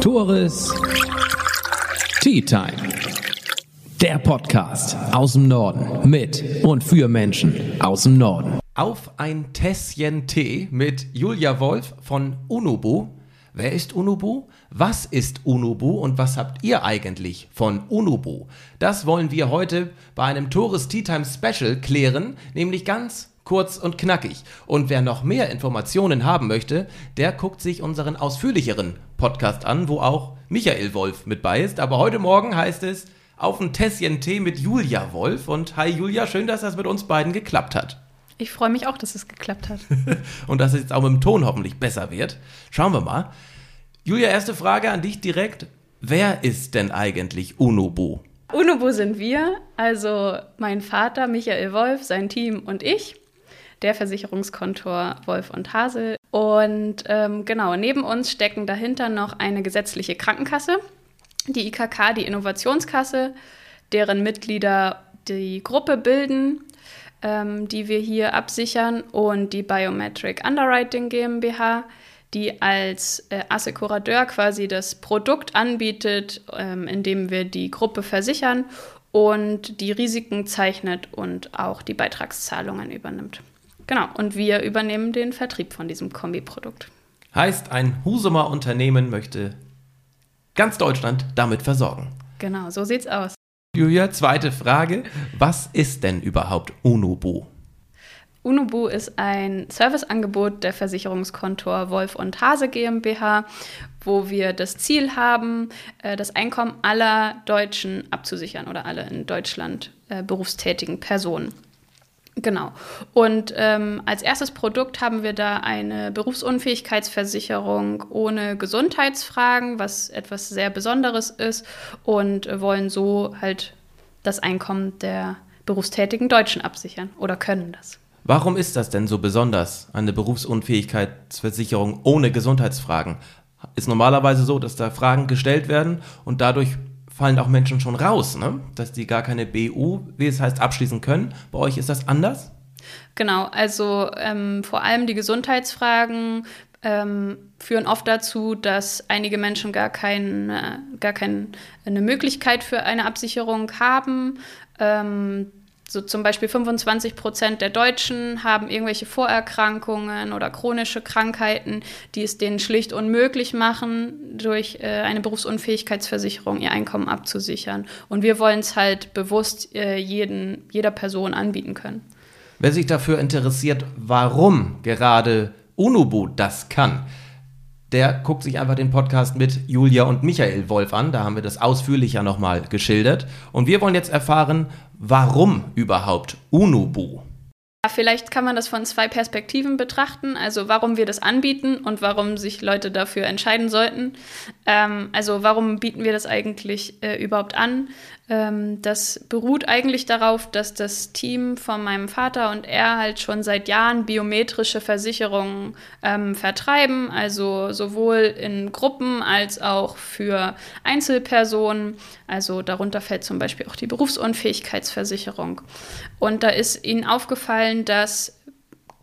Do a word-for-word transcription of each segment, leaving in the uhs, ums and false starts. Tores Tea Time, der Podcast aus dem Norden mit und für Menschen aus dem Norden. Auf ein Tässchen Tee mit Julia Wolf von Unobu. Wer ist Unobu? Was ist Unobu und was habt ihr eigentlich von Unobu? Das wollen wir heute bei einem Tores Tea Time Special klären, nämlich ganz kurz und knackig. Und wer noch mehr Informationen haben möchte, der guckt sich unseren ausführlicheren Podcast an, wo auch Michael Wolf mit bei ist. Aber heute Morgen heißt es auf ein Tässchen Tee mit Julia Wolf. Und hi Julia, schön, dass das mit uns beiden geklappt hat. Ich freue mich auch, dass es geklappt hat. Und dass es jetzt auch mit dem Ton hoffentlich besser wird. Schauen wir mal. Julia, erste Frage an dich direkt. Wer ist denn eigentlich Unobu? Unobu sind wir, also mein Vater Michael Wolf, sein Team und ich. Der Versicherungskontor Wolf und Hasel. Und ähm, genau, neben uns stecken dahinter noch eine gesetzliche Krankenkasse, die I K K, die Innovationskasse, deren Mitglieder die Gruppe bilden, die wir hier absichern, und die Biometric Underwriting GmbH, die als äh, Assekurateur quasi das Produkt anbietet, ähm, indem wir die Gruppe versichern und die Risiken zeichnet und auch die Beitragszahlungen übernimmt. Genau, und wir übernehmen den Vertrieb von diesem Kombiprodukt. Heißt, ein Husumer Unternehmen möchte ganz Deutschland damit versorgen. Genau, so sieht's aus. Julia, zweite Frage. Was ist denn überhaupt Unobu? Unobu ist ein Serviceangebot der Versicherungskontor Wolf und Hasel GmbH, wo wir das Ziel haben, das Einkommen aller Deutschen abzusichern oder alle in Deutschland berufstätigen Personen. Genau. Und ähm, als erstes Produkt haben wir da eine Berufsunfähigkeitsversicherung ohne Gesundheitsfragen, was etwas sehr Besonderes ist, und wollen so halt das Einkommen der berufstätigen Deutschen absichern oder können das. Warum ist das denn so besonders, eine Berufsunfähigkeitsversicherung ohne Gesundheitsfragen? Ist normalerweise so, dass da Fragen gestellt werden und dadurch fallen auch Menschen schon raus, ne? Dass die gar keine B U, wie es heißt, abschließen können. Bei euch ist das anders? Genau, also ähm, vor allem die Gesundheitsfragen ähm, führen oft dazu, dass einige Menschen gar, kein, äh, gar keine Möglichkeit für eine Absicherung haben. Ähm, so zum Beispiel fünfundzwanzig Prozent der Deutschen haben irgendwelche Vorerkrankungen oder chronische Krankheiten, die es denen schlicht unmöglich machen, durch eine Berufsunfähigkeitsversicherung ihr Einkommen abzusichern. Und wir wollen es halt bewusst jeden, jeder Person anbieten können. Wer sich dafür interessiert, warum gerade Unobu das kann, der guckt sich einfach den Podcast mit Julia und Michael Wolf an. Da haben wir das ausführlicher nochmal geschildert. Und wir wollen jetzt erfahren, warum überhaupt Unobu? Ja, vielleicht kann man das von zwei Perspektiven betrachten. Also warum wir das anbieten und warum sich Leute dafür entscheiden sollten. Ähm, also warum bieten wir das eigentlich äh, überhaupt an? Ähm, das beruht eigentlich darauf, dass das Team von meinem Vater und er halt schon seit Jahren biometrische Versicherungen ähm, vertreiben, also sowohl in Gruppen als auch für Einzelpersonen. Also darunter fällt zum Beispiel auch die Berufsunfähigkeitsversicherung. Und da ist ihnen aufgefallen, dass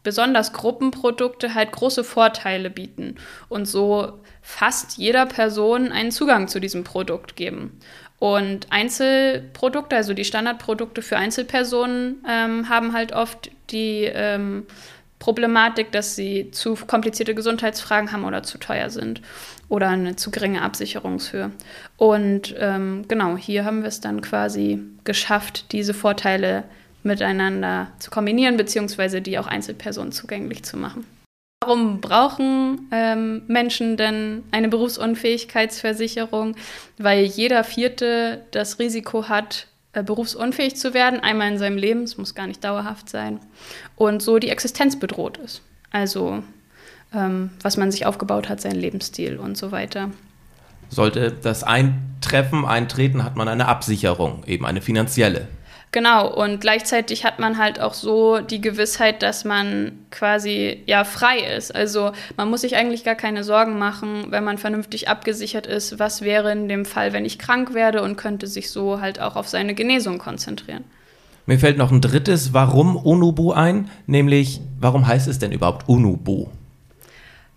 besonders Gruppenprodukte halt große Vorteile bieten und so fast jeder Person einen Zugang zu diesem Produkt geben. Und Einzelprodukte, also die Standardprodukte für Einzelpersonen, ähm, haben halt oft die ähm, Problematik, dass sie zu komplizierte Gesundheitsfragen haben oder zu teuer sind oder eine zu geringe Absicherungshöhe. Und ähm, genau, hier haben wir es dann quasi geschafft, diese Vorteile miteinander zu kombinieren, beziehungsweise die auch Einzelpersonen zugänglich zu machen. Warum brauchen ähm, Menschen denn eine Berufsunfähigkeitsversicherung? Weil jeder Vierte das Risiko hat, äh, berufsunfähig zu werden, einmal in seinem Leben, es muss gar nicht dauerhaft sein, und so die Existenz bedroht ist. Also ähm, was man sich aufgebaut hat, sein Lebensstil und so weiter. Sollte das Eintreffen, Eintreten, hat man eine Absicherung, eben eine finanzielle. Genau, und gleichzeitig hat man halt auch so die Gewissheit, dass man quasi ja frei ist. Also man muss sich eigentlich gar keine Sorgen machen, wenn man vernünftig abgesichert ist, was wäre in dem Fall, wenn ich krank werde, und könnte sich so halt auch auf seine Genesung konzentrieren. Mir fällt noch ein drittes Warum Unobu ein, nämlich warum heißt es denn überhaupt Unobu?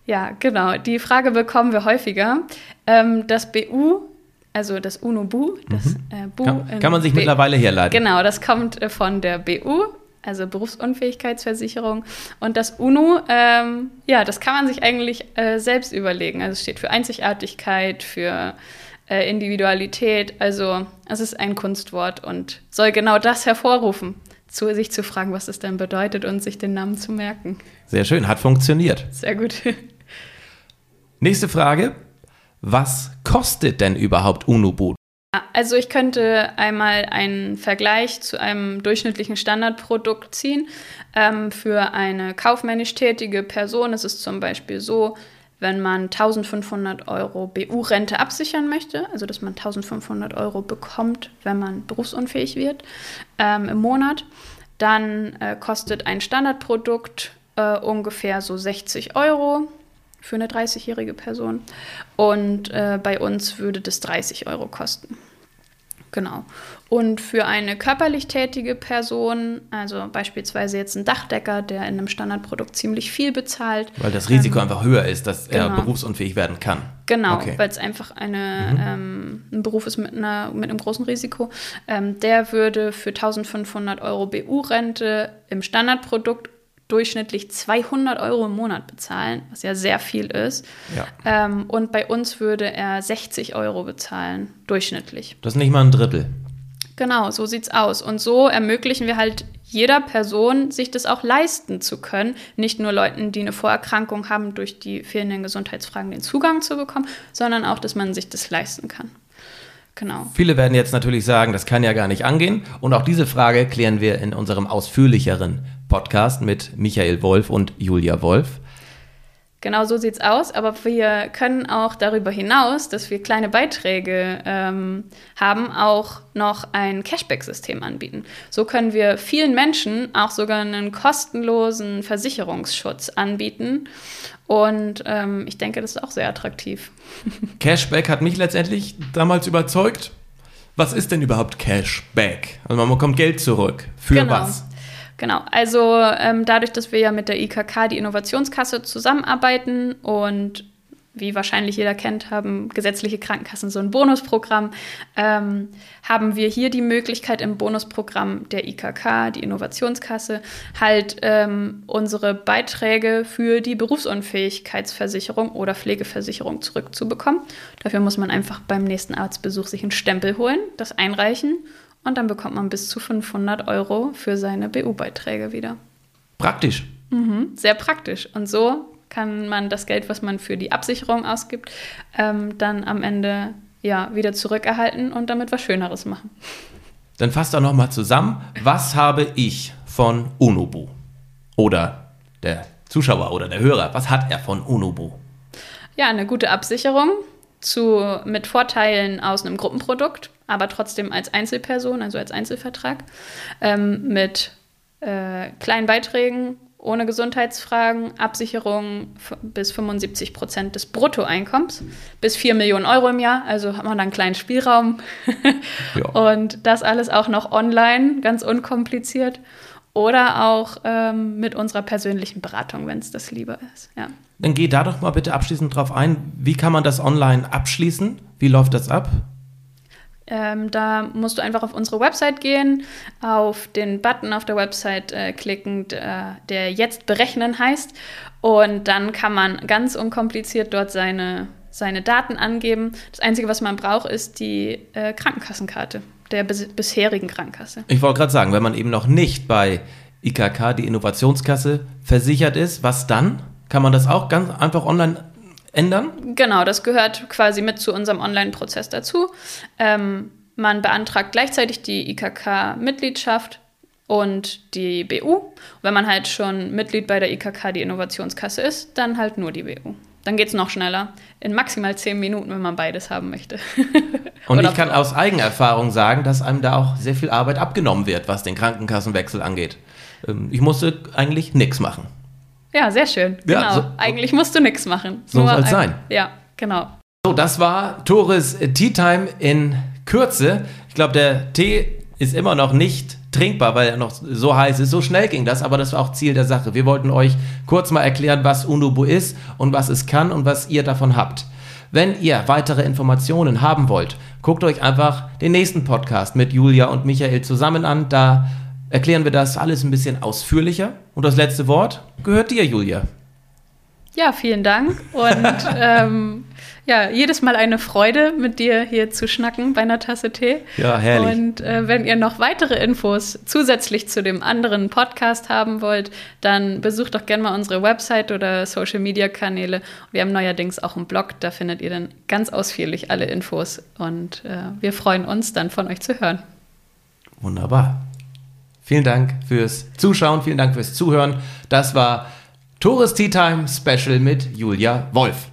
Ja, genau. Die Frage bekommen wir häufiger. Ähm, das B U, also das Unobu, das mhm. äh, Bu kann, kann man sich B mittlerweile herleiten. Genau, das kommt von der B U, also Berufsunfähigkeitsversicherung. Und das UNO, ähm, ja, das kann man sich eigentlich äh, selbst überlegen. Also es steht für Einzigartigkeit, für äh, Individualität. Also es ist ein Kunstwort und soll genau das hervorrufen, zu sich zu fragen, was es denn bedeutet und sich den Namen zu merken. Sehr schön, hat funktioniert. Sehr gut. Nächste Frage. Was kostet denn überhaupt Unobu? Also ich könnte einmal einen Vergleich zu einem durchschnittlichen Standardprodukt ziehen. Ähm, für eine kaufmännisch tätige Person ist es zum Beispiel so, wenn man eintausendfünfhundert Euro B U-Rente absichern möchte, also dass man eintausendfünfhundert Euro bekommt, wenn man berufsunfähig wird ähm, im Monat, dann äh, kostet ein Standardprodukt äh, ungefähr so sechzig Euro für eine dreißigjährige Person und äh, bei uns würde das dreißig Euro kosten. Genau. Und für eine körperlich tätige Person, also beispielsweise jetzt ein Dachdecker, der in einem Standardprodukt ziemlich viel bezahlt. Weil das Risiko ähm, einfach höher ist, dass genau. er berufsunfähig werden kann. Genau, okay. Weil es einfach eine, mhm. ähm, ein Beruf ist mit, einer, mit einem großen Risiko. Ähm, der würde für eintausendfünfhundert Euro B U-Rente im Standardprodukt durchschnittlich zweihundert Euro im Monat bezahlen, was ja sehr viel ist. Ja. Ähm, und bei uns würde er sechzig Euro bezahlen, durchschnittlich. Das ist nicht mal ein Drittel. Genau, so sieht's aus. Und so ermöglichen wir halt jeder Person, sich das auch leisten zu können. Nicht nur Leuten, die eine Vorerkrankung haben, durch die fehlenden Gesundheitsfragen den Zugang zu bekommen, sondern auch, dass man sich das leisten kann. Genau. Viele werden jetzt natürlich sagen, das kann ja gar nicht angehen. Und auch diese Frage klären wir in unserem ausführlicheren Podcast mit Michael Wolf und Julia Wolf. Genau so sieht's aus, aber wir können auch darüber hinaus, dass wir kleine Beiträge ähm, haben, auch noch ein Cashback-System anbieten. So können wir vielen Menschen auch sogar einen kostenlosen Versicherungsschutz anbieten und ähm, ich denke, das ist auch sehr attraktiv. Cashback hat mich letztendlich damals überzeugt. Was ist denn überhaupt Cashback? Also man bekommt Geld zurück. Für genau. was? Genau, also ähm, dadurch, dass wir ja mit der I K K, die Innovationskasse, zusammenarbeiten und wie wahrscheinlich jeder kennt, haben gesetzliche Krankenkassen so ein Bonusprogramm, ähm, haben wir hier die Möglichkeit im Bonusprogramm der I K K, die Innovationskasse, halt ähm, unsere Beiträge für die Berufsunfähigkeitsversicherung oder Pflegeversicherung zurückzubekommen. Dafür muss man einfach beim nächsten Arztbesuch sich einen Stempel holen, das einreichen. Und dann bekommt man bis zu fünfhundert Euro für seine B U-Beiträge wieder. Praktisch. Mhm, sehr praktisch. Und so kann man das Geld, was man für die Absicherung ausgibt, ähm, dann am Ende ja, wieder zurückerhalten und damit was Schöneres machen. Dann fasst doch nochmal zusammen, was habe ich von Unobu? Oder der Zuschauer oder der Hörer, was hat er von Unobu? Ja, eine gute Absicherung. Zu, mit Vorteilen aus einem Gruppenprodukt, aber trotzdem als Einzelperson, also als Einzelvertrag, ähm, mit äh, kleinen Beiträgen, ohne Gesundheitsfragen, Absicherung bis fünfundsiebzig Prozent des Bruttoeinkommens, bis vier Millionen Euro im Jahr, also hat man da einen kleinen Spielraum. Ja. Und das alles auch noch online, ganz unkompliziert. Oder auch ähm, mit unserer persönlichen Beratung, wenn es das lieber ist. Ja. Dann geh da doch mal bitte abschließend drauf ein. Wie kann man das online abschließen? Wie läuft das ab? Ähm, da musst du einfach auf unsere Website gehen, auf den Button auf der Website äh, klicken, der, der jetzt berechnen heißt. Und dann kann man ganz unkompliziert dort seine, seine Daten angeben. Das Einzige, was man braucht, ist die äh, Krankenkassenkarte. Der bis- bisherigen Krankenkasse. Ich wollte gerade sagen, wenn man eben noch nicht bei I K K, die Innovationskasse, versichert ist, was dann? Kann man das auch ganz einfach online ändern? Genau, das gehört quasi mit zu unserem Online-Prozess dazu. Ähm, man beantragt gleichzeitig die I K K-Mitgliedschaft und die B U. Und wenn man halt schon Mitglied bei der I K K, die Innovationskasse, ist, dann halt nur die B U. Dann geht es noch schneller. In maximal zehn Minuten, wenn man beides haben möchte. Und ich kann aus Eigenerfahrung sagen, dass einem da auch sehr viel Arbeit abgenommen wird, was den Krankenkassenwechsel angeht. Ich musste eigentlich nichts machen. Ja, sehr schön. Genau. Ja, so, eigentlich musst du nichts machen. So soll es sein. Ja, genau. So, das war Tores Tea Time in Kürze. Ich glaube, der Tee ist immer noch nicht trinkbar, weil er noch so heiß ist. So schnell ging das, aber das war auch Ziel der Sache. Wir wollten euch kurz mal erklären, was Unobu ist und was es kann und was ihr davon habt. Wenn ihr weitere Informationen haben wollt, guckt euch einfach den nächsten Podcast mit Julia und Michael zusammen an. Da erklären wir das alles ein bisschen ausführlicher. Und das letzte Wort gehört dir, Julia. Ja, vielen Dank. Und ähm, ja, jedes Mal eine Freude, mit dir hier zu schnacken bei einer Tasse Tee. Ja, herrlich. Und äh, wenn ihr noch weitere Infos zusätzlich zu dem anderen Podcast haben wollt, dann besucht doch gerne mal unsere Website oder Social-Media-Kanäle. Wir haben neuerdings auch einen Blog, da findet ihr dann ganz ausführlich alle Infos. Und äh, wir freuen uns dann, von euch zu hören. Wunderbar. Vielen Dank fürs Zuschauen, vielen Dank fürs Zuhören. Das war Tores Tea Time Special mit Julia Wolf.